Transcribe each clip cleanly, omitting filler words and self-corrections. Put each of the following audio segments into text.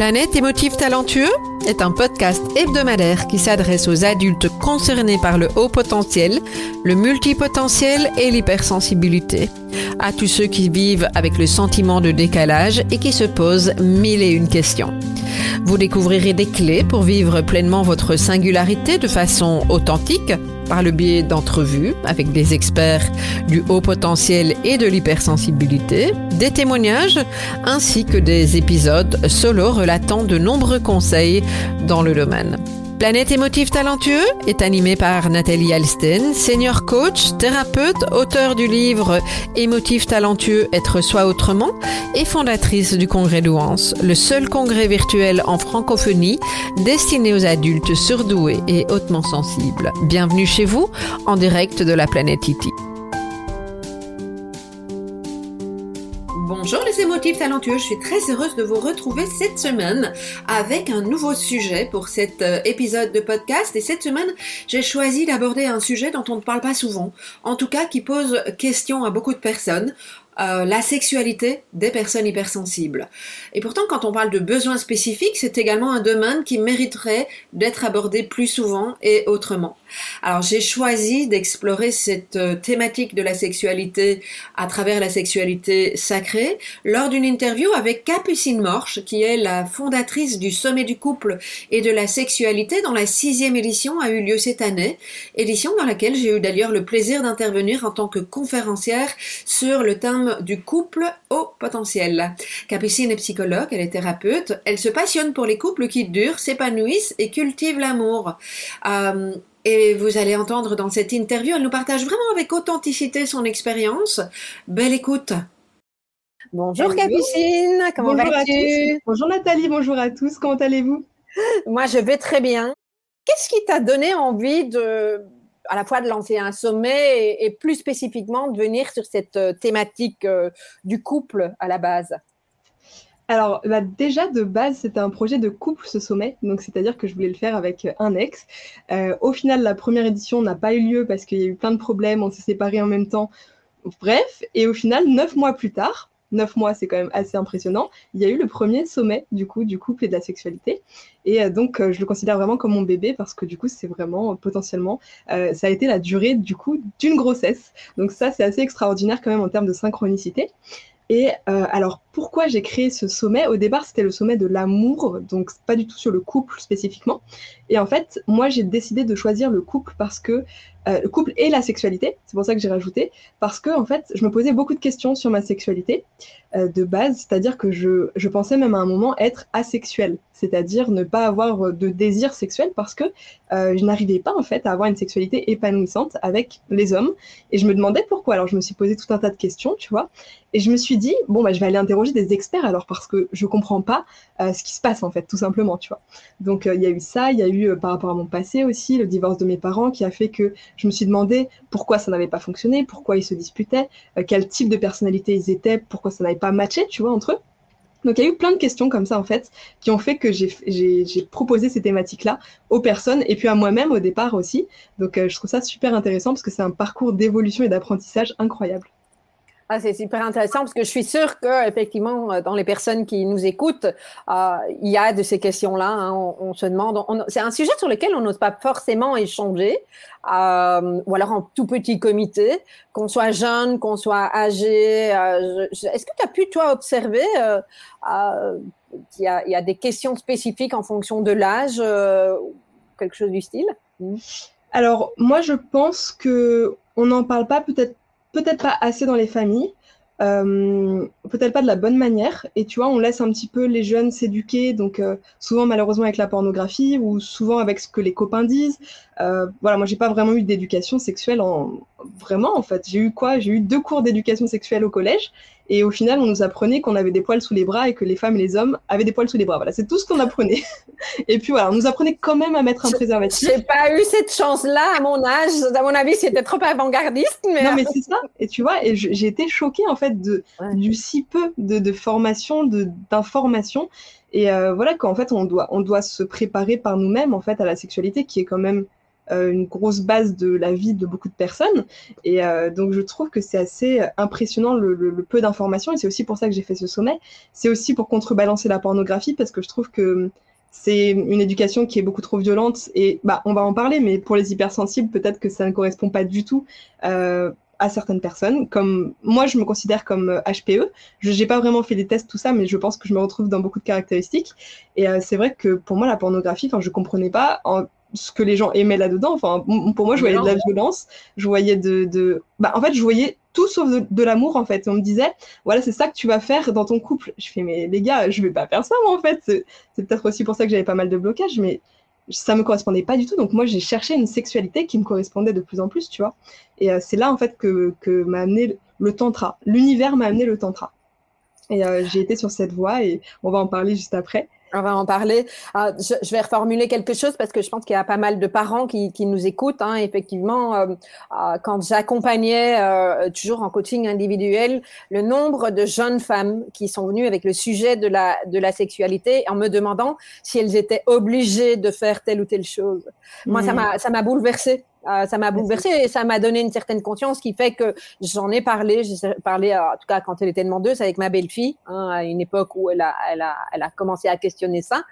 Planète Émotifs Talentueux est un podcast hebdomadaire qui s'adresse aux adultes concernés par le haut potentiel, le multipotentiel et l'hypersensibilité. À tous ceux qui vivent avec le sentiment de décalage et qui se posent 1001 questions. Vous découvrirez des clés pour vivre pleinement votre singularité de façon authentique par le biais d'entrevues avec des experts du haut potentiel et de l'hypersensibilité, des témoignages ainsi que des épisodes solo relatant de nombreux conseils dans le domaine. Planète Émotifs Talentueux est animée par Nathalie Alsten, senior coach, thérapeute, auteure du livre Émotifs Talentueux, être soi autrement et fondatrice du Congrès Douance, le seul congrès virtuel en francophonie destiné aux adultes surdoués et hautement sensibles. Bienvenue chez vous en direct de la planète Iti. Bonjour les émotifs talentueux, je suis très heureuse de vous retrouver cette semaine avec un nouveau sujet pour cet épisode de podcast. Et cette semaine, j'ai choisi d'aborder un sujet dont on ne parle pas souvent, en tout cas qui pose question à beaucoup de personnes. La sexualité des personnes hypersensibles. Et pourtant, quand on parle de besoins spécifiques, c'est également un domaine qui mériterait d'être abordé plus souvent et autrement. Alors, j'ai choisi d'explorer cette thématique de la sexualité à travers la sexualité sacrée lors d'une interview avec Capucine Morsch, qui est la fondatrice du Sommet du couple et de la sexualité, dont la 6e édition a eu lieu cette année, édition dans laquelle j'ai eu d'ailleurs le plaisir d'intervenir en tant que conférencière sur le thème du couple au potentiel. Capucine est psychologue, elle est thérapeute, elle se passionne pour les couples qui durent, s'épanouissent et cultivent l'amour. Et vous allez entendre dans cette interview, elle nous partage vraiment avec authenticité son expérience. Belle écoute. Bonjour Capucine, comment vas-tu ? Bonjour Nathalie, bonjour à tous, comment allez-vous ? Moi je vais très bien. Qu'est-ce qui t'a donné envie de... à la fois de lancer un sommet et plus spécifiquement de venir sur cette thématique du couple à la base? Alors déjà de base, c'était un projet de couple ce sommet, donc c'est-à-dire que je voulais le faire avec un ex. Au final, la première édition n'a pas eu lieu parce qu'il y a eu plein de problèmes, on s'est séparés en même temps. Bref, et au final, 9 mois plus tard, 9 mois c'est quand même assez impressionnant, il y a eu le premier sommet du coup du couple et de la sexualité. Et donc, je le considère vraiment comme mon bébé parce que du coup, c'est vraiment potentiellement, ça a été la durée du coup d'une grossesse. Donc ça, c'est assez extraordinaire quand même en termes de synchronicité. Et alors, pourquoi j'ai créé ce sommet ? Au départ, c'était le sommet de l'amour, donc pas du tout sur le couple spécifiquement. Et en fait, moi, j'ai décidé de choisir le couple parce que le couple et la sexualité, c'est pour ça que j'ai rajouté, parce que en fait, je me posais beaucoup de questions sur ma sexualité de base, c'est-à-dire que je pensais même à un moment être asexuelle, c'est-à-dire ne pas avoir de désir sexuel parce que je n'arrivais pas en fait à avoir une sexualité épanouissante avec les hommes. Et je me demandais pourquoi. Alors, je me suis posé tout un tas de questions, tu vois. Et je me suis dit, bon, bah, je vais aller interroger des experts alors parce que je comprends pas ce qui se passe en fait, tout simplement, tu vois. Donc, il y a eu ça, il y a eu par rapport à mon passé aussi, le divorce de mes parents qui a fait que je me suis demandé pourquoi ça n'avait pas fonctionné, pourquoi ils se disputaient, quel type de personnalité ils étaient, pourquoi ça n'avait pas matché, tu vois, entre eux. Donc, il y a eu plein de questions comme ça, en fait, qui ont fait que j'ai proposé ces thématiques-là aux personnes et puis à moi-même au départ aussi. Donc, je trouve ça super intéressant parce que c'est un parcours d'évolution et d'apprentissage incroyable. Ah, c'est super intéressant parce que je suis sûre que effectivement dans les personnes qui nous écoutent, il y a de ces questions-là. Hein, on se demande, c'est un sujet sur lequel on n'ose pas forcément échanger, ou alors en tout petit comité, qu'on soit jeune, qu'on soit âgé. Est-ce que tu as pu toi observer qu'il y a des questions spécifiques en fonction de l'âge, quelque chose du style? Alors moi je pense que on n'en parle pas peut-être pas assez dans les familles, peut-être pas de la bonne manière. Et tu vois, on laisse un petit peu les jeunes s'éduquer, donc souvent malheureusement avec la pornographie ou souvent avec ce que les copains disent. Voilà, moi j'ai pas vraiment eu d'éducation sexuelle vraiment en fait. J'ai eu 2 cours d'éducation sexuelle au collège et au final on nous apprenait qu'on avait des poils sous les bras et que les femmes et les hommes avaient des poils sous les bras. Voilà, c'est tout ce qu'on apprenait. Et puis voilà, on nous apprenait quand même à mettre un préservatif. J'ai pas eu cette chance-là à mon âge. À mon avis, c'était trop avant-gardiste. Mais... Non mais c'est ça. Et tu vois, et j'ai été choquée en fait du si peu de formation, d'information. Et voilà qu'en fait on doit se préparer par nous-mêmes en fait à la sexualité qui est quand même une grosse base de la vie de beaucoup de personnes. Et donc, je trouve que c'est assez impressionnant le peu d'informations. Et c'est aussi pour ça que j'ai fait ce sommet. C'est aussi pour contrebalancer la pornographie, parce que je trouve que c'est une éducation qui est beaucoup trop violente. Et bah, on va en parler, mais pour les hypersensibles, peut-être que ça ne correspond pas du tout à certaines personnes. Comme moi, je me considère comme HPE. Je n'ai pas vraiment fait des tests, tout ça, mais je pense que je me retrouve dans beaucoup de caractéristiques. Et c'est vrai que pour moi, la pornographie, je ne comprenais pas ce que les gens aimaient là-dedans. Enfin, pour moi, je voyais de la violence. Je voyais en fait, je voyais tout sauf de l'amour, en fait. On me disait, voilà, c'est ça que tu vas faire dans ton couple. Je fais, mais les gars, je ne vais pas faire ça, moi, en fait. C'est peut-être aussi pour ça que j'avais pas mal de blocages, mais ça me correspondait pas du tout. Donc moi, j'ai cherché une sexualité qui me correspondait de plus en plus, tu vois. Et c'est là, en fait, que m'a amené le tantra. L'univers m'a amené le tantra. Et j'ai été sur cette voie, et on va en parler juste après. On va en parler. Je vais reformuler quelque chose, parce que je pense qu'il y a pas mal de parents qui nous écoutent. Hein. Effectivement, quand j'accompagnais toujours en coaching individuel, le nombre de jeunes femmes qui sont venues avec le sujet de la sexualité en me demandant si elles étaient obligées de faire telle ou telle chose. Moi, ça m'a bouleversée. Ça m'a bouleversée et ça m'a donné une certaine conscience qui fait que j'ai parlé, en tout cas quand elle était demandeuse, avec ma belle-fille, hein, à une époque où elle a commencé à questionner ça.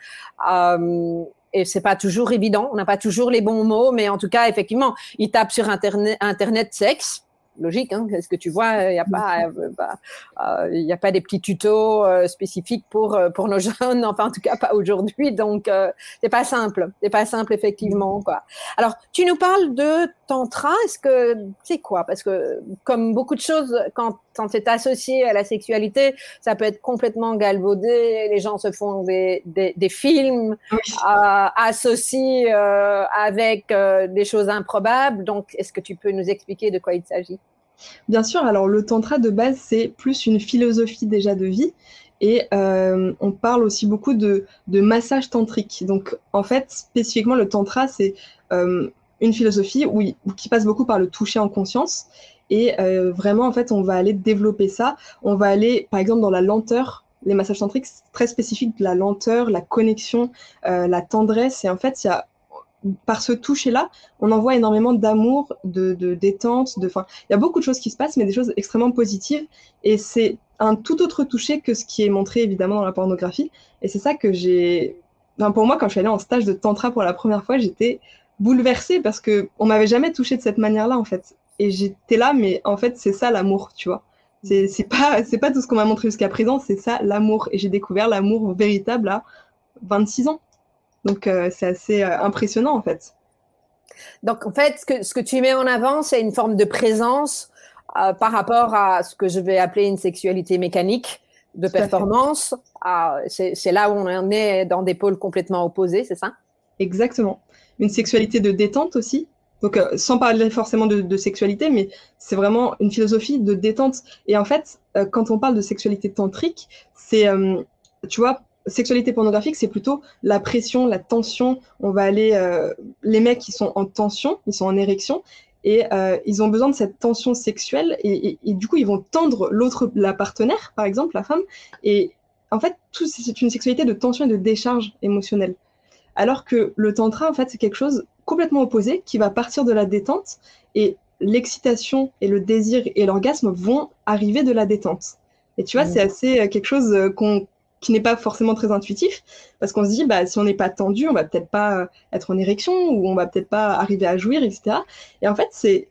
Et c'est pas toujours évident, on n'a pas toujours les bons mots, mais en tout cas, effectivement, ils tapent sur internet sexe. Logique, hein, ce que tu vois, il n'y a pas, des petits tutos spécifiques pour nos jeunes, enfin en tout cas pas aujourd'hui, donc c'est pas simple effectivement, quoi. Alors tu nous parles de tantra, est-ce que c'est quoi? Parce que comme beaucoup de choses, quand c'est associé à la sexualité, ça peut être complètement galvaudé. Les gens se font des films associés avec des choses improbables. Donc, est-ce que tu peux nous expliquer de quoi il s'agit ? Bien sûr. Alors, le tantra de base, c'est plus une philosophie déjà de vie. Et on parle aussi beaucoup de massage tantrique. Donc, en fait, spécifiquement, le tantra, c'est une philosophie qui passe beaucoup par le toucher en conscience. Et vraiment, en fait, on va aller développer ça. On va aller, par exemple, dans la lenteur. Les massages tantriques, c'est très spécifique de la lenteur, la connexion, la tendresse. Et en fait, par ce toucher-là, on envoie énormément d'amour, de détente. Il y a beaucoup de choses qui se passent, mais des choses extrêmement positives. Et c'est un tout autre toucher que ce qui est montré, évidemment, dans la pornographie. Et c'est ça que pour moi, quand je suis allée en stage de tantra pour la première fois, j'étais bouleversée parce qu'on ne m'avait jamais touchée de cette manière-là, en fait. Et j'étais là, mais en fait, c'est ça l'amour, tu vois. C'est pas tout ce qu'on m'a montré jusqu'à présent, c'est ça l'amour. Et j'ai découvert l'amour véritable à 26 ans. Donc, c'est assez impressionnant, en fait. Donc, en fait, ce que tu mets en avant, c'est une forme de présence par rapport à ce que je vais appeler une sexualité mécanique de performance. C'est là où on en est dans des pôles complètement opposés, c'est ça? Exactement. Une sexualité de détente aussi. Donc, sans parler forcément de sexualité, mais c'est vraiment une philosophie de détente. Et en fait, quand on parle de sexualité tantrique, c'est, tu vois, sexualité pornographique, c'est plutôt la pression, la tension. On va aller, les mecs, ils sont en tension, ils sont en érection, et ils ont besoin de cette tension sexuelle. Et du coup, ils vont tendre la partenaire, par exemple, la femme. Et en fait, c'est une sexualité de tension et de décharge émotionnelle. Alors que le tantra, en fait, c'est quelque chose complètement opposé, qui va partir de la détente, et l'excitation et le désir et l'orgasme vont arriver de la détente. Et tu vois, c'est assez quelque chose qui n'est pas forcément très intuitif, parce qu'on se dit, si on n'est pas tendu, on va peut-être pas être en érection, ou on va peut-être pas arriver à jouir, etc. Et en fait, c'est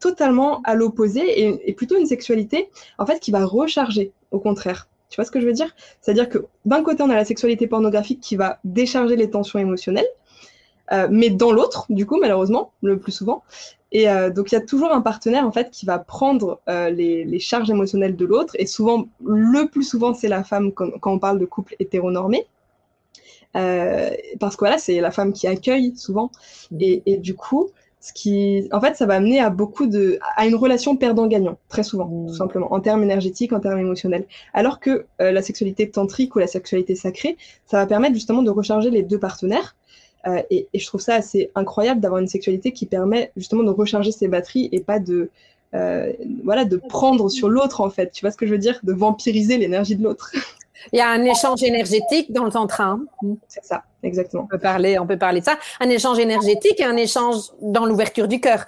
totalement à l'opposé, et plutôt une sexualité, en fait, qui va recharger, au contraire. Tu vois ce que je veux dire? C'est-à-dire que d'un côté, on a la sexualité pornographique qui va décharger les tensions émotionnelles, mais dans l'autre, du coup, malheureusement, le plus souvent. Et donc, il y a toujours un partenaire, en fait, qui va prendre les charges émotionnelles de l'autre. Et souvent, le plus souvent, c'est la femme quand on parle de couple hétéronormé. Parce que voilà, c'est la femme qui accueille souvent. Et du coup, en fait, ça va amener à à une relation perdant-gagnant, très souvent, tout simplement, en termes énergétiques, en termes émotionnels. Alors que la sexualité tantrique ou la sexualité sacrée, ça va permettre justement de recharger les deux partenaires. Et je trouve ça assez incroyable d'avoir une sexualité qui permet justement de recharger ses batteries et pas de prendre sur l'autre, en fait. Tu vois ce que je veux dire? De vampiriser l'énergie de l'autre. Il y a un échange énergétique dans ton train. C'est ça, exactement. On peut parler de ça. Un échange énergétique et un échange dans l'ouverture du cœur.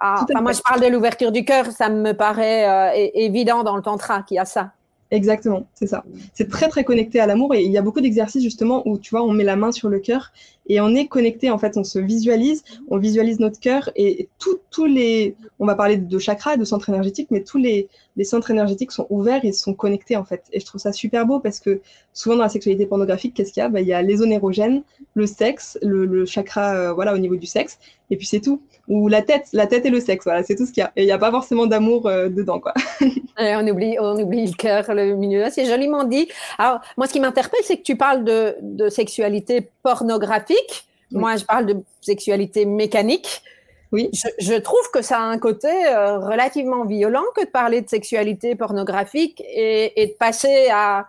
Ah, enfin, moi, je parle de l'ouverture du cœur. Ça me paraît évident dans le tantra qu'il y a ça. Exactement, c'est ça. C'est très, très connecté à l'amour. Et il y a beaucoup d'exercices, justement, où, tu vois, on met la main sur le cœur et on est connecté. En fait, on visualise notre cœur et tous les... On va parler de chakras, de centres énergétiques, mais tous les centres énergétiques sont ouverts et sont connectés, en fait. Et je trouve ça super beau parce que souvent, dans la sexualité pornographique, qu'est-ce qu'il y a ? Il y a les zones érogènes, le sexe, le chakra au niveau du sexe, et puis c'est tout. Ou la tête et le sexe, voilà, c'est tout ce qu'il y a. Et il n'y a pas forcément d'amour dedans, quoi. on oublie le cœur, le milieu, c'est joliment dit. Alors, moi, ce qui m'interpelle, c'est que tu parles de sexualité pornographique. Oui. Moi, je parle de sexualité mécanique. Oui. Je trouve que ça a un côté relativement violent que de parler de sexualité pornographique et de passer à...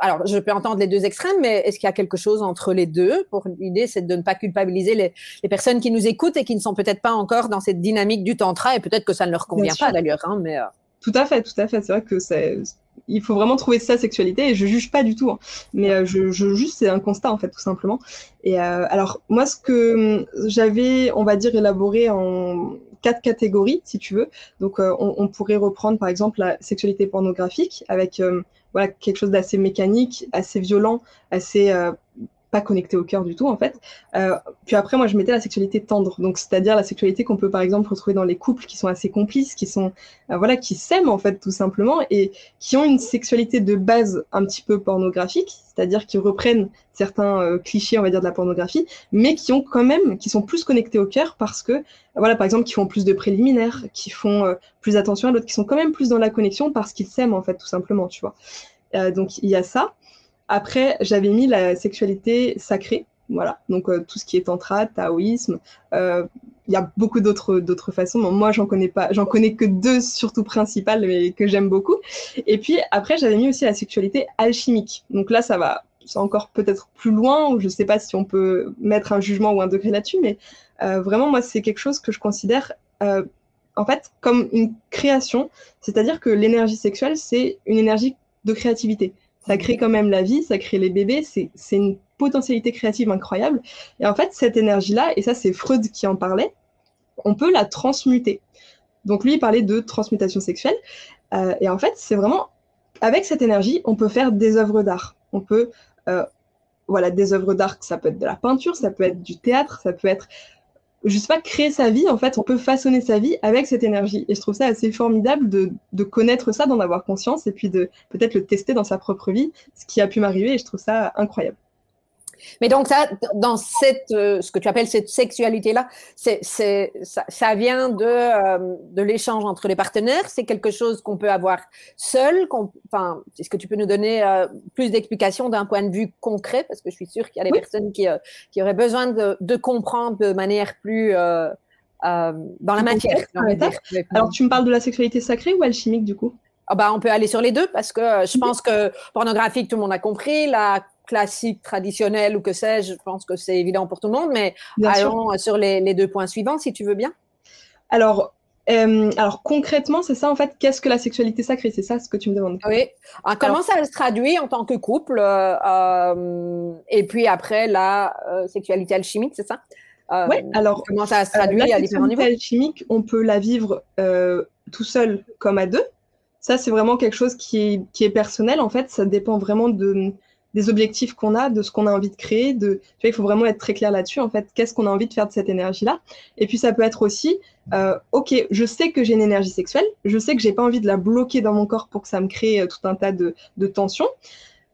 Alors, je peux entendre les deux extrêmes, mais est-ce qu'il y a quelque chose entre les deux ? Pour l'idée, c'est de ne pas culpabiliser les personnes qui nous écoutent et qui ne sont peut-être pas encore dans cette dynamique du tantra, et peut-être que ça ne leur convient pas d'ailleurs. Hein, mais... Tout à fait. C'est vrai que il faut vraiment trouver sa sexualité, et je juge pas du tout. Hein. Mais je juge, c'est un constat en fait, tout simplement. Et alors, moi, ce que j'avais, on va dire, élaboré en 4 catégories, si tu veux. Donc, on pourrait reprendre, par exemple, la sexualité pornographique avec... quelque chose d'assez mécanique, assez violent, assez pas connecté au cœur du tout, en fait. Puis après, moi, je mettais la sexualité tendre. Donc, c'est-à-dire la sexualité qu'on peut, par exemple, retrouver dans les couples qui sont assez complices, qui sont, qui s'aiment, en fait, tout simplement, et qui ont une sexualité de base un petit peu pornographique, c'est-à-dire qui reprennent certains clichés, on va dire, de la pornographie, mais qui ont quand même, qui sont plus connectés au cœur parce que, par exemple, qui font plus de préliminaires, qui font plus attention à l'autre, qui sont quand même plus dans la connexion parce qu'ils s'aiment, en fait, tout simplement, tu vois. Donc, il y a ça. Après, j'avais mis la sexualité sacrée, voilà. Donc, tout ce qui est tantra, taoïsme, il y a beaucoup d'autres façons. Bon, moi, j'en connais que 2, surtout principales, mais que j'aime beaucoup. Et puis, après, j'avais mis aussi la sexualité alchimique. Donc là, ça va... C'est encore peut-être plus loin, ou je ne sais pas si on peut mettre un jugement ou un degré là-dessus, mais vraiment, moi, c'est quelque chose que je considère, comme une création. C'est-à-dire que l'énergie sexuelle, c'est une énergie de créativité. Ça crée quand même la vie, ça crée les bébés, c'est une potentialité créative incroyable. Et en fait, cette énergie-là, et ça, c'est Freud qui en parlait, on peut la transmuter. Donc lui, il parlait de transmutation sexuelle. Et en fait, c'est vraiment, avec cette énergie, on peut faire des œuvres d'art. On peut... des œuvres d'art, ça peut être de la peinture, ça peut être du théâtre, ça peut être, je sais pas, créer sa vie, en fait, on peut façonner sa vie avec cette énergie. Et je trouve ça assez formidable de connaître ça, d'en avoir conscience, et puis de peut-être le tester dans sa propre vie, ce qui a pu m'arriver, et je trouve ça incroyable. Mais donc ça, dans ce que tu appelles cette sexualité-là, ça vient de l'échange entre les partenaires. C'est quelque chose qu'on peut avoir seul. Est-ce que tu peux nous donner plus d'explications d'un point de vue concret ? Parce que je suis sûre qu'il y a des personnes qui auraient besoin de comprendre de manière plus dans la matière. Alors, tu me parles de la sexualité sacrée ou alchimique du coup ? On peut aller sur les deux parce que je pense que pornographique, tout le monde a compris, la classique, traditionnelle ou que sais-je, je pense que c'est évident pour tout le monde, mais allons sur les 2 points suivants si tu veux bien. Alors concrètement, c'est ça en fait, qu'est-ce que la sexualité sacrée ? C'est ça ce que tu me demandes. Oui, comment ça se traduit en tant que couple et puis après la sexualité alchimique, c'est ça ? Comment ça se traduit à différents niveaux ? La sexualité alchimique, on peut la vivre tout seul comme à 2. Ça, c'est vraiment quelque chose qui est personnel. En fait, ça dépend vraiment des objectifs qu'on a, de ce qu'on a envie de créer. Tu vois, il faut vraiment être très clair là-dessus. En fait, qu'est-ce qu'on a envie de faire de cette énergie-là ? Et puis, ça peut être aussi, OK, je sais que j'ai une énergie sexuelle. Je sais que j'ai pas envie de la bloquer dans mon corps pour que ça me crée tout un tas de tensions.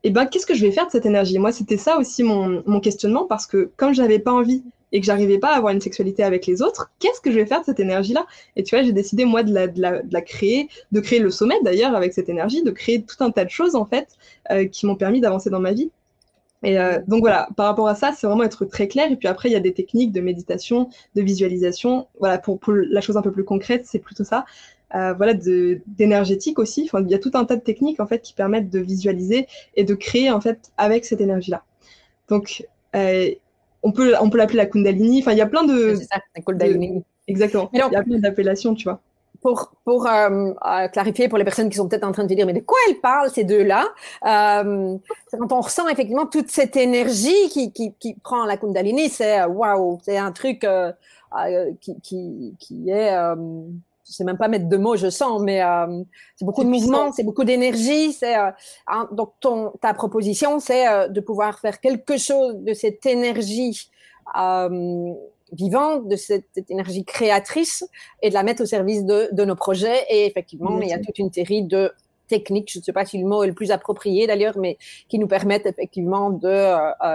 Et ben, qu'est-ce que je vais faire de cette énergie ? Moi, c'était ça aussi mon questionnement parce que comme j'avais pas envie et que j'arrivais pas à avoir une sexualité avec les autres, qu'est-ce que je vais faire de cette énergie-là ? Et tu vois, j'ai décidé, moi, de la créer, de créer le sommet, d'ailleurs, avec cette énergie, de créer tout un tas de choses, en fait, qui m'ont permis d'avancer dans ma vie. Et donc, voilà, par rapport à ça, c'est vraiment être très clair. Et puis après, il y a des techniques de méditation, de visualisation. Voilà, pour la chose un peu plus concrète, c'est plutôt ça. D'énergétique aussi. Enfin, il y a tout un tas de techniques, en fait, qui permettent de visualiser et de créer, en fait, avec cette énergie-là. Donc, on peut l'appeler la Kundalini. Enfin, il y a plein de... C'est ça, la Kundalini. Exactement. Il y a plein d'appellations, tu vois. Pour clarifier pour les personnes qui sont peut-être en train de se dire mais de quoi elles parlent ces deux-là, c'est quand on ressent effectivement toute cette énergie qui prend la Kundalini, c'est waouh, c'est un truc qui est je sais même pas mettre de mots, je sens, mais c'est beaucoup de mouvement, c'est beaucoup d'énergie, c'est donc ta proposition c'est de pouvoir faire quelque chose de cette énergie vivante, de cette énergie créatrice et de la mettre au service de nos projets. Et effectivement, il y a toute une série de techniques, je ne sais pas si le mot est le plus approprié d'ailleurs, mais qui nous permettent effectivement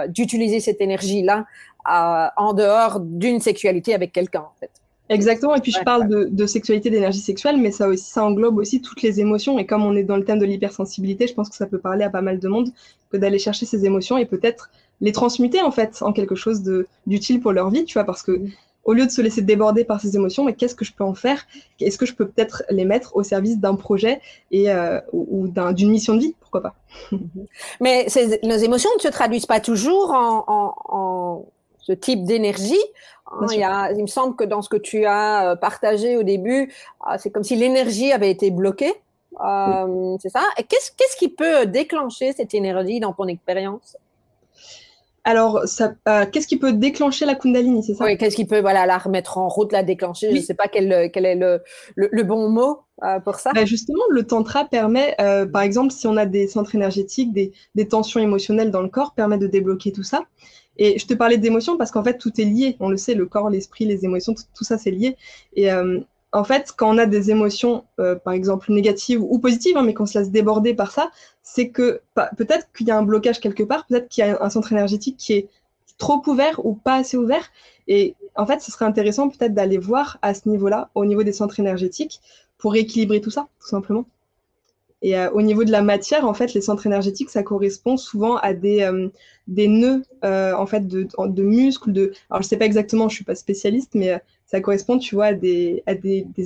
d'utiliser cette énergie-là en dehors d'une sexualité avec quelqu'un en fait. Exactement, et puis je parle de sexualité, d'énergie sexuelle, mais ça englobe aussi toutes les émotions, et comme on est dans le thème de l'hypersensibilité, je pense que ça peut parler à pas mal de monde que d'aller chercher ces émotions et peut-être les transmuter en fait en quelque chose d'utile pour leur vie, tu vois, parce que au lieu de se laisser déborder par ces émotions, mais qu'est-ce que je peux en faire? Est-ce que je peux peut-être les mettre au service d'un projet et, ou d'une mission de vie? Pourquoi pas? Mais nos émotions ne se traduisent pas toujours en ce type d'énergie. Il me semble que dans ce que tu as partagé au début, c'est comme si l'énergie avait été bloquée. Oui. C'est ça. Et qu'est-ce qui peut déclencher cette énergie dans ton expérience? Alors, qu'est-ce qui peut déclencher la Kundalini, c'est ça? Oui, qu'est-ce qui peut la remettre en route, la déclencher? Oui. Je ne sais pas quel est le bon mot pour ça. Ben justement, le tantra permet, par exemple, si on a des centres énergétiques, des tensions émotionnelles dans le corps, permet de débloquer tout ça. Et je te parlais d'émotions parce qu'en fait, tout est lié. On le sait, le corps, l'esprit, les émotions, tout ça, c'est lié. Et en fait, quand on a des émotions, par exemple, négatives ou positives, mais qu'on se laisse déborder par ça, c'est que peut-être qu'il y a un blocage quelque part, peut-être qu'il y a un centre énergétique qui est trop ouvert ou pas assez ouvert. Et en fait, ce serait intéressant peut-être d'aller voir à ce niveau-là, au niveau des centres énergétiques, pour rééquilibrer tout ça, tout simplement. Et au niveau de la matière, en fait, les centres énergétiques, ça correspond souvent à des nœuds en fait, de muscles. Alors, je ne sais pas exactement, je ne suis pas spécialiste, mais ça correspond, tu vois, à des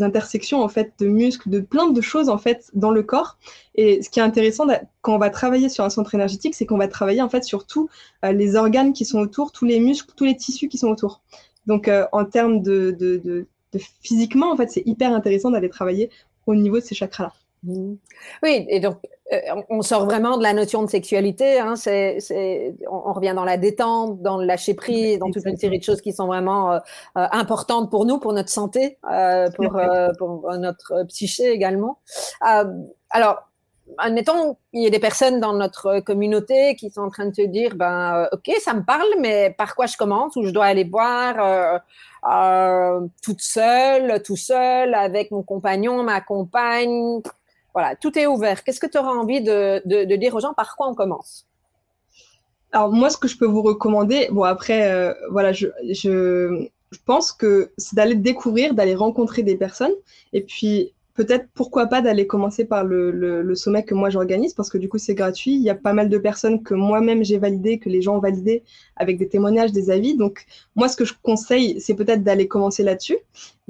intersections en fait, de muscles, de plein de choses en fait, dans le corps. Et ce qui est intéressant quand on va travailler sur un centre énergétique, c'est qu'on va travailler en fait, sur tous les organes qui sont autour, tous les muscles, tous les tissus qui sont autour. Donc, en termes de physiquement, en fait, c'est hyper intéressant d'aller travailler au niveau de ces chakras-là. Oui, et donc on sort vraiment de la notion de sexualité, hein, on revient dans la détente, dans le lâcher prise, dans toute une série de choses qui sont vraiment importantes pour nous, pour notre santé, pour notre psyché également. Alors, admettons, il y a des personnes dans notre communauté qui sont en train de se dire, ok, ça me parle, mais par quoi je commence? Ou je dois aller voir toute seule, tout seul, avec mon compagnon, ma compagne? Voilà, tout est ouvert. Qu'est-ce que tu auras envie de dire aux gens? Par quoi on commence? Alors, moi, ce que je peux vous recommander, je pense que c'est d'aller découvrir, d'aller rencontrer des personnes. Et puis, peut-être, pourquoi pas, d'aller commencer par le sommet que moi, j'organise, parce que du coup, c'est gratuit. Il y a pas mal de personnes que moi-même, j'ai validées, que les gens ont validées avec des témoignages, des avis. Donc, moi, ce que je conseille, c'est peut-être d'aller commencer là-dessus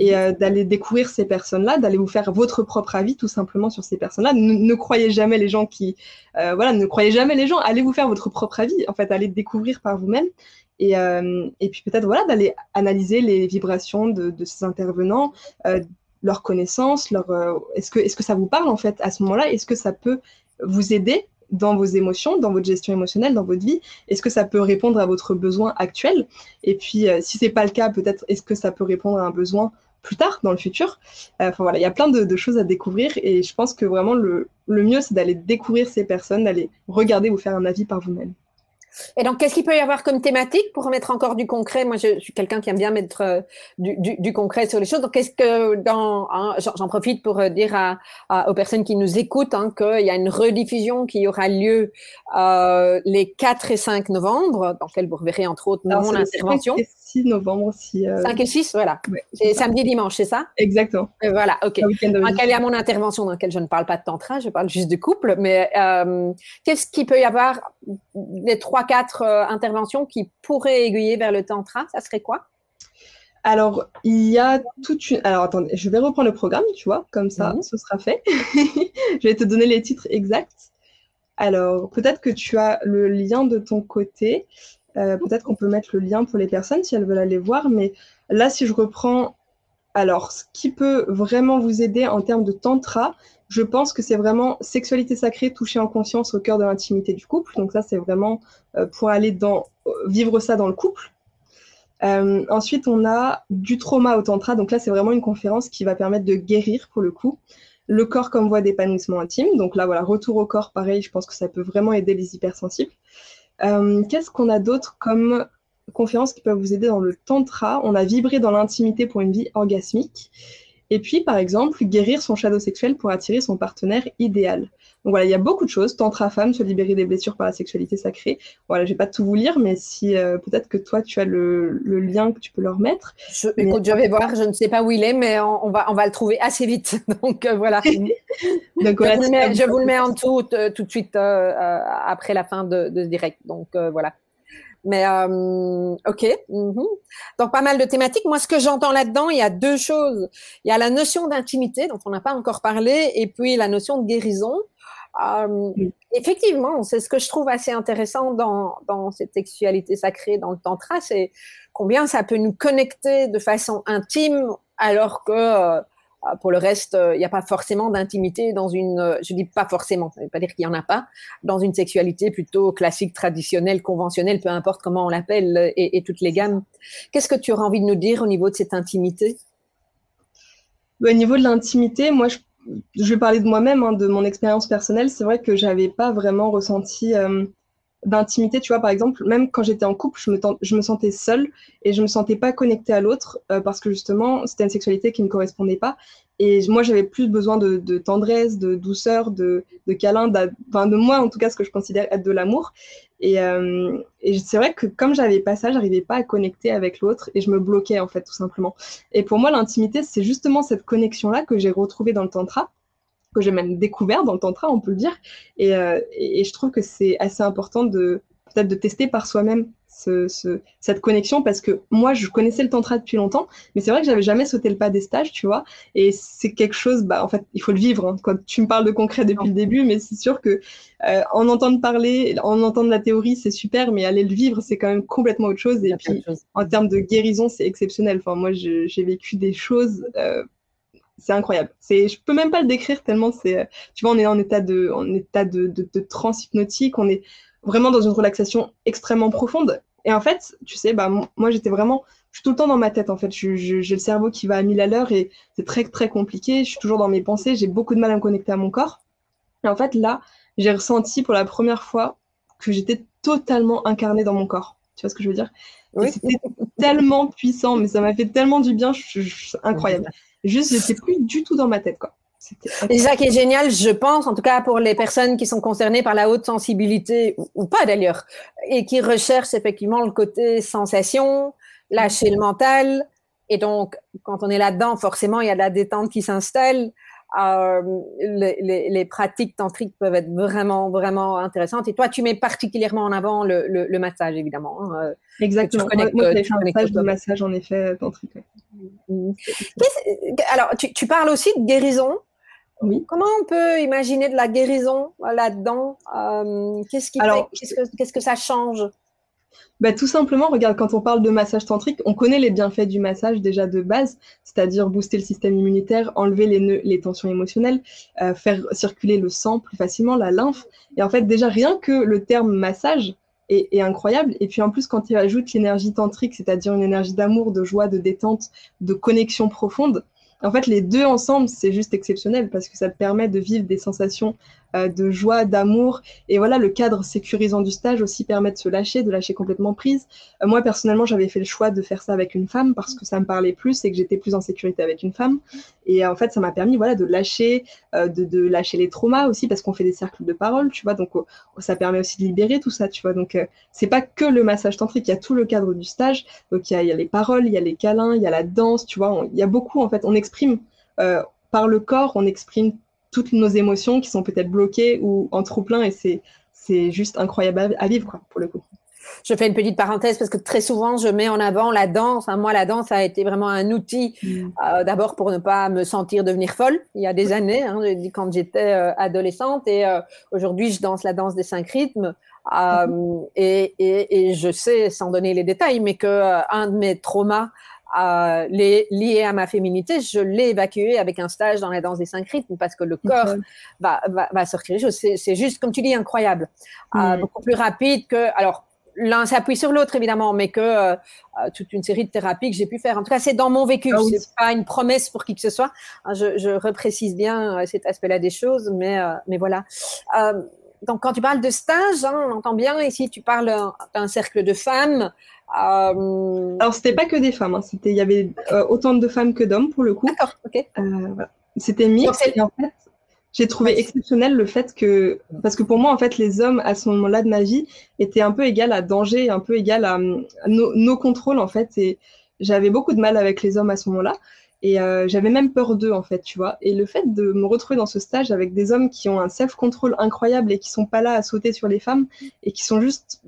et d'aller découvrir ces personnes-là, d'aller vous faire votre propre avis, tout simplement, sur ces personnes-là. Ne croyez jamais les gens ne croyez jamais les gens. Allez vous faire votre propre avis, en fait. Allez découvrir par vous-même. Et puis, peut-être, d'aller analyser les vibrations de ces intervenants, leurs connaissances, est-ce que ça vous parle en fait à ce moment-là? Est-ce que ça peut vous aider dans vos émotions, dans votre gestion émotionnelle, dans votre vie? Est-ce que ça peut répondre à votre besoin actuel? Et puis, si ce n'est pas le cas, peut-être, est-ce que ça peut répondre à un besoin plus tard, dans le futur? Il y a plein de choses à découvrir et je pense que vraiment, le mieux, c'est d'aller découvrir ces personnes, d'aller regarder ou faire un avis par vous-même. Et donc, qu'est-ce qu'il peut y avoir comme thématique pour mettre encore du concret? Moi, je suis quelqu'un qui aime bien mettre du concret sur les choses. Donc, j'en profite pour dire aux personnes qui nous écoutent qu'il y a une rediffusion qui aura lieu les 4 et 5 novembre, dans laquelle vous reverrez entre autres mon intervention. 5 et 6 novembre. 5 et 6, voilà. Ouais, c'est samedi, dimanche, c'est ça? Exactement. Voilà, ok. Dans laquelle il y a mon intervention, dans laquelle je ne parle pas de tantra, je parle juste du couple. Mais qu'est-ce qu'il peut y avoir des 3-4 interventions qui pourraient aiguiller vers le tantra, ça serait quoi? Alors, il y a Alors, attendez, je vais reprendre le programme, tu vois, comme ça, ce sera fait. Je vais te donner les titres exacts. Alors, peut-être que tu as le lien de ton côté. Peut-être qu'on peut mettre le lien pour les personnes si elles veulent aller voir. Mais là, si je reprends Alors, ce qui peut vraiment vous aider en termes de tantra, je pense que c'est vraiment sexualité sacrée, toucher en conscience au cœur de l'intimité du couple. Donc ça, c'est vraiment pour aller vivre ça dans le couple. Ensuite, on a du trauma au tantra. Donc là, c'est vraiment une conférence qui va permettre de guérir, pour le coup, le corps comme voie d'épanouissement intime. Donc là, voilà, retour au corps, pareil, je pense que ça peut vraiment aider les hypersensibles. Qu'est-ce qu'on a d'autre comme conférences qui peuvent vous aider dans le tantra? On a vibré dans l'intimité pour une vie orgasmique. Et puis, par exemple, guérir son shadow sexuel pour attirer son partenaire idéal. Donc voilà, il y a beaucoup de choses. Tantra femme, se libérer des blessures par la sexualité sacrée. Voilà, je ne vais pas tout vous lire, mais si peut-être que toi, tu as le lien que tu peux leur mettre. Je vais voir, je ne sais pas où il est, mais on va le trouver assez vite. Donc voilà. Je vous le mets en dessous tout de suite après la fin de ce direct. Donc voilà. Mais ok, Donc pas mal de thématiques. Moi, ce que j'entends là-dedans, il y a deux choses. Il y a la notion d'intimité dont on n'a pas encore parlé, et puis la notion de guérison. Effectivement, c'est ce que je trouve assez intéressant dans cette sexualité sacrée, dans le tantra, c'est combien ça peut nous connecter de façon intime, alors que pour le reste, il n'y a pas forcément d'intimité dans je dis pas forcément, ça ne veut pas dire qu'il n'y en a pas, dans une sexualité plutôt classique, traditionnelle, conventionnelle, peu importe comment on l'appelle, et toutes les gammes. Qu'est-ce que tu aurais envie de nous dire au niveau de cette intimité? Au niveau de l'intimité, moi, je vais parler de moi-même, de mon expérience personnelle. C'est vrai que je n'avais pas vraiment ressenti d'intimité. Tu vois, par exemple, même quand j'étais en couple, je me sentais seule et je me sentais pas connectée à l'autre parce que justement c'était une sexualité qui me correspondait pas, et moi j'avais plus besoin de tendresse, de douceur, de câlin, de moi en tout cas, ce que je considère être de l'amour, et c'est vrai que comme j'avais pas ça, j'arrivais pas à connecter avec l'autre et je me bloquais en fait, tout simplement. Et pour moi, l'intimité, c'est justement cette connexion là que j'ai retrouvée dans le tantra, que j'ai même découvert dans le tantra, on peut le dire, et je trouve que c'est assez important de tester par soi-même cette connexion, parce que moi, je connaissais le tantra depuis longtemps, mais c'est vrai que j'avais jamais sauté le pas des stages, tu vois, et c'est quelque chose, en fait, il faut le vivre, quand tu me parles de concret depuis le début, mais c'est sûr que en entendre parler, en entendre la théorie, c'est super, mais aller le vivre, c'est quand même complètement autre chose, et puis, en termes de guérison, c'est exceptionnel. Enfin, moi, j'ai vécu des choses... c'est incroyable. Je peux même pas le décrire tellement c'est. Tu vois, on est en état de transe hypnotique. On est vraiment dans une relaxation extrêmement profonde. Et en fait, tu sais, moi j'étais vraiment. Je suis tout le temps dans ma tête en fait. J'ai le cerveau qui va à 1000 à l'heure et c'est très très compliqué. Je suis toujours dans mes pensées. J'ai beaucoup de mal à me connecter à mon corps. Et en fait, là, j'ai ressenti pour la première fois que j'étais totalement incarnée dans mon corps. Tu vois ce que je veux dire? Oui. C'était tellement puissant, mais ça m'a fait tellement du bien. Incroyable. Juste, je n'étais plus du tout dans ma tête, quoi. Et ça qui est génial, je pense, en tout cas pour les personnes qui sont concernées par la haute sensibilité, ou pas d'ailleurs, et qui recherchent effectivement le côté sensation, lâcher le mental. Et donc, quand on est là-dedans, forcément, il y a de la détente qui s'installe. Les pratiques tantriques peuvent être vraiment, vraiment intéressantes. Et toi, tu mets particulièrement en avant le massage, évidemment. Exactement. Moi, j'ai fait un stage de massage, en effet, tantrique. Alors, tu parles aussi de guérison. Oui. Comment on peut imaginer de la guérison là-dedans? Qu'est-ce que ça change? Tout simplement, regarde, quand on parle de massage tantrique, on connaît les bienfaits du massage déjà de base, c'est-à-dire booster le système immunitaire, enlever les nœuds, les tensions émotionnelles, faire circuler le sang plus facilement, la lymphe. Et en fait, déjà, rien que le terme massage est incroyable. Et puis en plus, quand tu ajoutes l'énergie tantrique, c'est-à-dire une énergie d'amour, de joie, de détente, de connexion profonde, en fait, les deux ensemble, c'est juste exceptionnel parce que ça te permet de vivre des sensations de joie, d'amour. Et voilà, le cadre sécurisant du stage aussi permet de se lâcher, complètement prise. Moi, personnellement, j'avais fait le choix de faire ça avec une femme parce que ça me parlait plus et que j'étais plus en sécurité avec une femme. Et en fait, ça m'a permis de lâcher, de lâcher les traumas aussi, parce qu'on fait des cercles de parole, tu vois. Donc, ça permet aussi de libérer tout ça, tu vois. Donc, c'est pas que le massage tantrique, il y a tout le cadre du stage. Donc, il y a les paroles, il y a les câlins, il y a la danse, tu vois. Il y a beaucoup, en fait. On exprime par le corps, on exprime toutes nos émotions qui sont peut-être bloquées ou en trop-plein, et c'est juste incroyable à vivre, quoi, pour le coup. Je fais une petite parenthèse parce que très souvent, je mets en avant la danse. Moi, la danse a été vraiment un outil, d'abord pour ne pas me sentir devenir folle, il y a des années, quand j'étais adolescente, et aujourd'hui, je danse la danse des 5 rythmes. Et je sais, sans donner les détails, mais qu'un de mes traumas liée à ma féminité, je l'ai évacuée avec un stage dans la danse des 5 rythmes, parce que le corps va sortir des choses. C'est juste, comme tu dis, incroyable. Beaucoup plus rapide que... Alors, l'un s'appuie sur l'autre, évidemment, mais que toute une série de thérapies que j'ai pu faire. En tout cas, c'est dans mon vécu. Oh, oui. C'est pas une promesse pour qui que ce soit. Je reprécise bien cet aspect-là des choses, mais voilà. Donc, quand tu parles de stage, hein, on entend bien ici, tu parles d'un cercle de femmes. Alors, c'était pas que des femmes. Hein, il y avait autant de femmes que d'hommes, pour le coup. D'accord, ok. Voilà. C'était mixte. Et en fait, j'ai trouvé exceptionnel le fait que... Parce que pour moi, en fait, les hommes, à ce moment-là de ma vie, étaient un peu égal à danger, un peu égal à nos contrôles, en fait. Et j'avais beaucoup de mal avec les hommes à ce moment-là. Et j'avais même peur d'eux, en fait, tu vois. Et le fait de me retrouver dans ce stage avec des hommes qui ont un self-control incroyable et qui sont pas là à sauter sur les femmes et qui sont juste,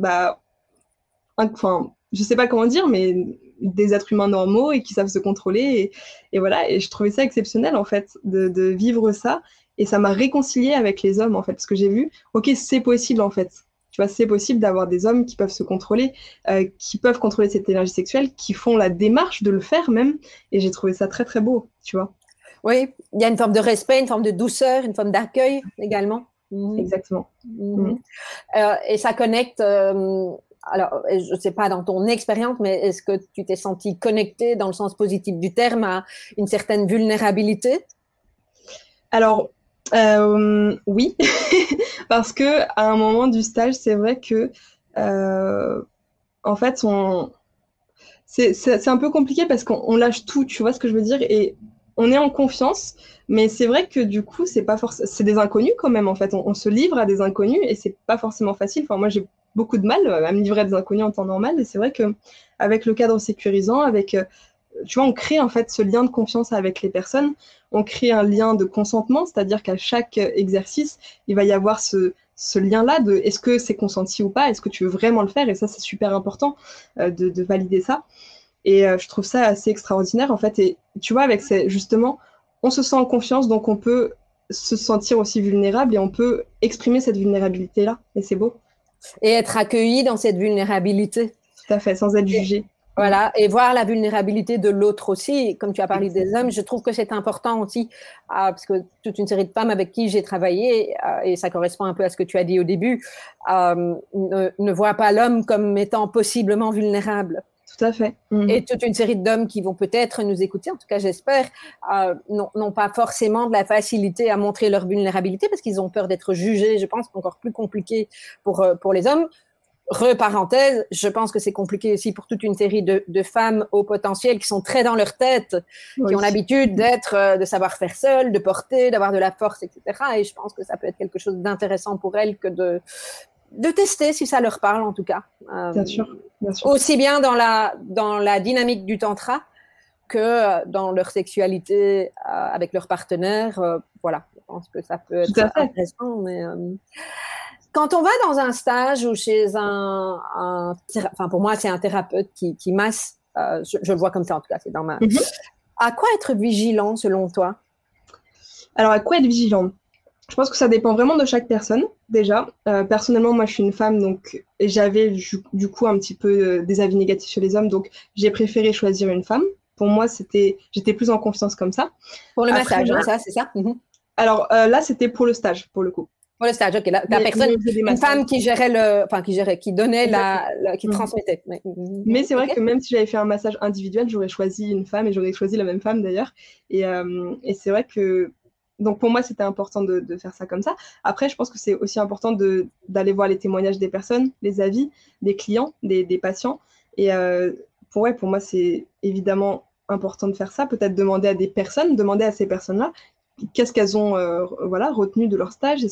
je sais pas comment dire, mais des êtres humains normaux et qui savent se contrôler. Et voilà, et je trouvais ça exceptionnel, en fait, de vivre ça. Et ça m'a réconciliée avec les hommes, en fait, parce que j'ai vu, ok, c'est possible, en fait. Tu vois, c'est possible d'avoir des hommes qui peuvent se contrôler, qui peuvent contrôler cette énergie sexuelle, qui font la démarche de le faire même. Et j'ai trouvé ça très, très beau, tu vois. Oui, il y a une forme de respect, une forme de douceur, une forme d'accueil également. Exactement. Et ça connecte... Alors, je ne sais pas dans ton expérience, mais est-ce que tu t'es sentie connectée, dans le sens positif du terme, à une certaine vulnérabilité ? Alors, oui, parce que à un moment du stage, c'est vrai que, en fait, c'est un peu compliqué parce qu'on lâche tout, tu vois ce que je veux dire, et on est en confiance, mais c'est vrai que du coup, c'est pas c'est des inconnus quand même, en fait, on se livre à des inconnus et c'est pas forcément facile. Enfin, moi, j'ai beaucoup de mal à me livrer à des inconnus en temps normal, et c'est vrai que avec le cadre sécurisant, avec tu vois, on crée en fait ce lien de confiance avec les personnes, on crée un lien de consentement, c'est-à-dire qu'à chaque exercice, il va y avoir ce lien-là de est-ce que c'est consenti ou pas, est-ce que tu veux vraiment le faire, et ça c'est super important de valider ça, et je trouve ça assez extraordinaire en fait, et tu vois, avec justement, on se sent en confiance, donc on peut se sentir aussi vulnérable, et on peut exprimer cette vulnérabilité-là, et c'est beau. Et être accueilli dans cette vulnérabilité. Tout à fait, sans être jugé. Voilà, et voir la vulnérabilité de l'autre aussi, comme tu as parlé des hommes, je trouve que c'est important aussi, parce que toute une série de femmes avec qui j'ai travaillé, et ça correspond un peu à ce que tu as dit au début, ne voient pas l'homme comme étant possiblement vulnérable. Tout à fait. Et toute une série d'hommes qui vont peut-être nous écouter, en tout cas j'espère, n'ont pas forcément de la facilité à montrer leur vulnérabilité parce qu'ils ont peur d'être jugés. Je pense que c'est encore plus compliqué pour les hommes. Reparenthèse, je pense que c'est compliqué aussi pour toute une série de femmes au potentiel qui sont très dans leur tête, oui, qui ont l'habitude de savoir faire seule, de porter, d'avoir de la force, etc. Et je pense que ça peut être quelque chose d'intéressant pour elles que de tester si ça leur parle en tout cas. Bien sûr, bien sûr. Aussi bien dans la dynamique du tantra que dans leur sexualité avec leur partenaire. Voilà, je pense que ça peut être intéressant. Mais, quand on va dans un stage ou chez enfin pour moi c'est un thérapeute qui masse, je le vois comme ça en tout cas, c'est dans ma... À quoi être vigilant selon toi ? Alors à quoi être vigilant ? Je pense que ça dépend vraiment de chaque personne, déjà. Personnellement, moi, je suis une femme, donc j'avais du coup un petit peu des avis négatifs sur les hommes, donc j'ai préféré choisir une femme. Pour moi, j'étais plus en confiance comme ça. Pour le massage, ça, c'est ça ? Alors là, c'était pour le stage, pour le coup. Pour le stage, ok. La personne, une femme qui gérait qui donnait qui transmettait. Mais c'est vrai que même si j'avais fait un massage individuel, j'aurais choisi une femme, et j'aurais choisi la même femme d'ailleurs. Et c'est vrai que... Donc, pour moi, c'était important de faire ça comme ça. Après, je pense que c'est aussi important d'aller voir les témoignages des personnes, les avis des clients, des patients. Et pour moi, c'est évidemment important de faire ça. Peut-être demander à ces personnes-là qu'est-ce qu'elles ont retenu de leur stage,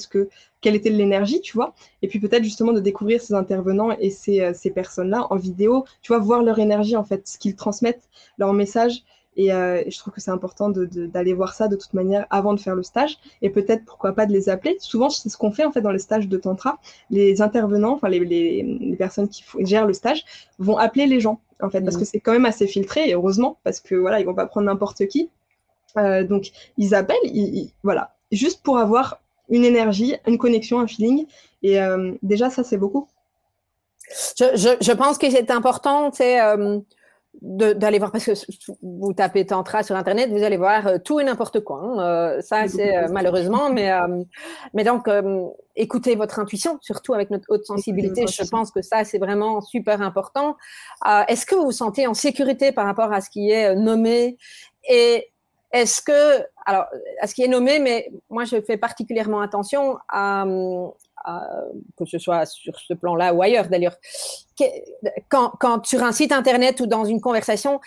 quelle était l'énergie, tu vois. Et puis, peut-être justement de découvrir ces intervenants et ces personnes-là en vidéo, tu vois, voir leur énergie, en fait, ce qu'ils transmettent, leur message. Et je trouve que c'est important d'aller voir ça de toute manière avant de faire le stage, et peut-être pourquoi pas de les appeler. Souvent c'est ce qu'on fait en fait dans les stages de tantra, les intervenants, enfin les personnes qui gèrent le stage vont appeler les gens en fait, parce que c'est quand même assez filtré, et heureusement, parce que voilà, ils vont pas prendre n'importe qui, donc ils appellent, voilà, juste pour avoir une énergie, une connexion, un feeling, et déjà ça c'est beaucoup. Je pense que c'est important, c'est d'aller voir, parce que vous tapez tantra sur internet, vous allez voir tout et n'importe quoi, hein. Ça c'est malheureusement, mais donc écoutez votre intuition, surtout avec notre haute sensibilité, je pense que ça c'est vraiment super important. Est-ce que vous vous sentez en sécurité par rapport à ce qui est nommé? Et est-ce que, alors, à ce qui est nommé, mais moi je fais particulièrement attention à que ce soit sur ce plan-là ou ailleurs d'ailleurs, quand sur un site internet ou dans une conversation,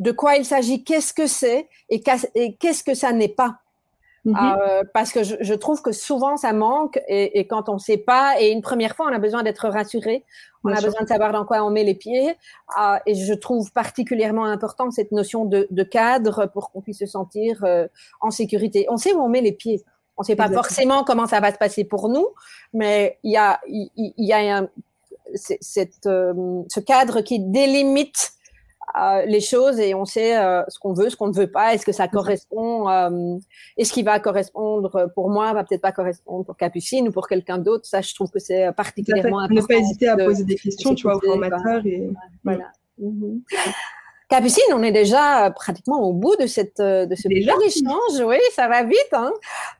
de quoi il s'agit, qu'est-ce que c'est et qu'est-ce que ça n'est pas. Mm-hmm. Parce que je trouve que souvent ça manque, et quand on ne sait pas, et une première fois on a besoin d'être rassuré, on a besoin de savoir dans quoi on met les pieds, et je trouve particulièrement important cette notion de cadre pour qu'on puisse se sentir en sécurité. On sait où on met les pieds. On ne sait pas forcément comment ça va se passer pour nous, mais il y a ce cadre qui délimite les choses, et on sait ce qu'on veut, ce qu'on ne veut pas, est-ce que ça correspond, est-ce qui va correspondre pour moi, va peut-être pas correspondre pour Capucine ou pour quelqu'un d'autre. Ça, je trouve que c'est particulièrement important. Ne pas hésiter à poser des questions, tu vois, aux formateurs. Voilà. Mm-hmm. Capucine, on est déjà pratiquement au bout de ce petit échange. Oui, ça va vite, hein.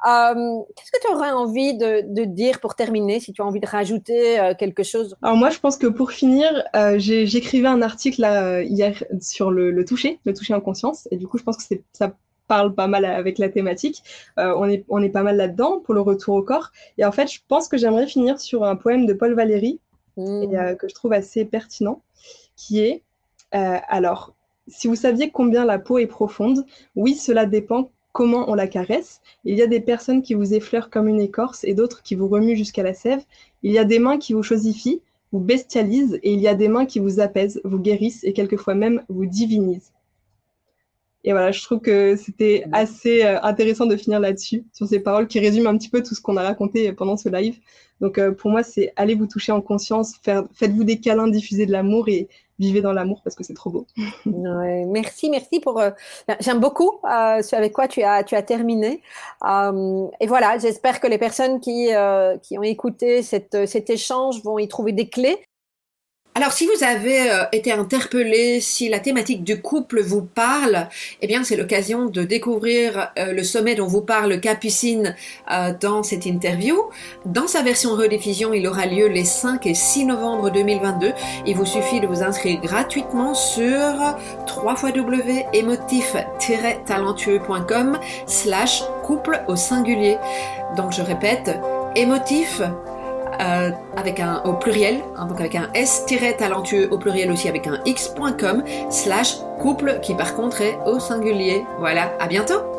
Qu'est-ce que tu aurais envie de dire pour terminer, si tu as envie de rajouter quelque chose? Alors moi, je pense que pour finir, j'écrivais un article là, hier sur le toucher en conscience. Et du coup, je pense que ça parle pas mal avec la thématique. On est pas mal là-dedans pour le retour au corps. Et en fait, je pense que j'aimerais finir sur un poème de Paul Valéry que je trouve assez pertinent, qui est alors, si vous saviez combien la peau est profonde, oui, cela dépend comment on la caresse. Il y a des personnes qui vous effleurent comme une écorce et d'autres qui vous remuent jusqu'à la sève. Il y a des mains qui vous chosifient, vous bestialisent, et il y a des mains qui vous apaisent, vous guérissent et quelquefois même vous divinisent. Et voilà, je trouve que c'était assez intéressant de finir là-dessus, sur ces paroles qui résument un petit peu tout ce qu'on a raconté pendant ce live. Donc pour moi, c'est allez vous toucher en conscience, faites-vous des câlins, diffusez de l'amour et vivez dans l'amour parce que c'est trop beau. Ouais, merci pour... j'aime beaucoup ce avec quoi tu as terminé. Et voilà, j'espère que les personnes qui ont écouté cet échange vont y trouver des clés. Alors, si vous avez été interpellé, si la thématique du couple vous parle, eh bien, c'est l'occasion de découvrir le sommet dont vous parle Capucine dans cette interview. Dans sa version rediffusion, il aura lieu les 5 et 6 novembre 2022. Il vous suffit de vous inscrire gratuitement sur www.emotifs-talentueux.com/couple au singulier. Donc, je répète, émotif avec un au pluriel, hein, donc avec un s-talentueux au pluriel aussi avec un x.com/couple qui par contre est au singulier. Voilà, à bientôt.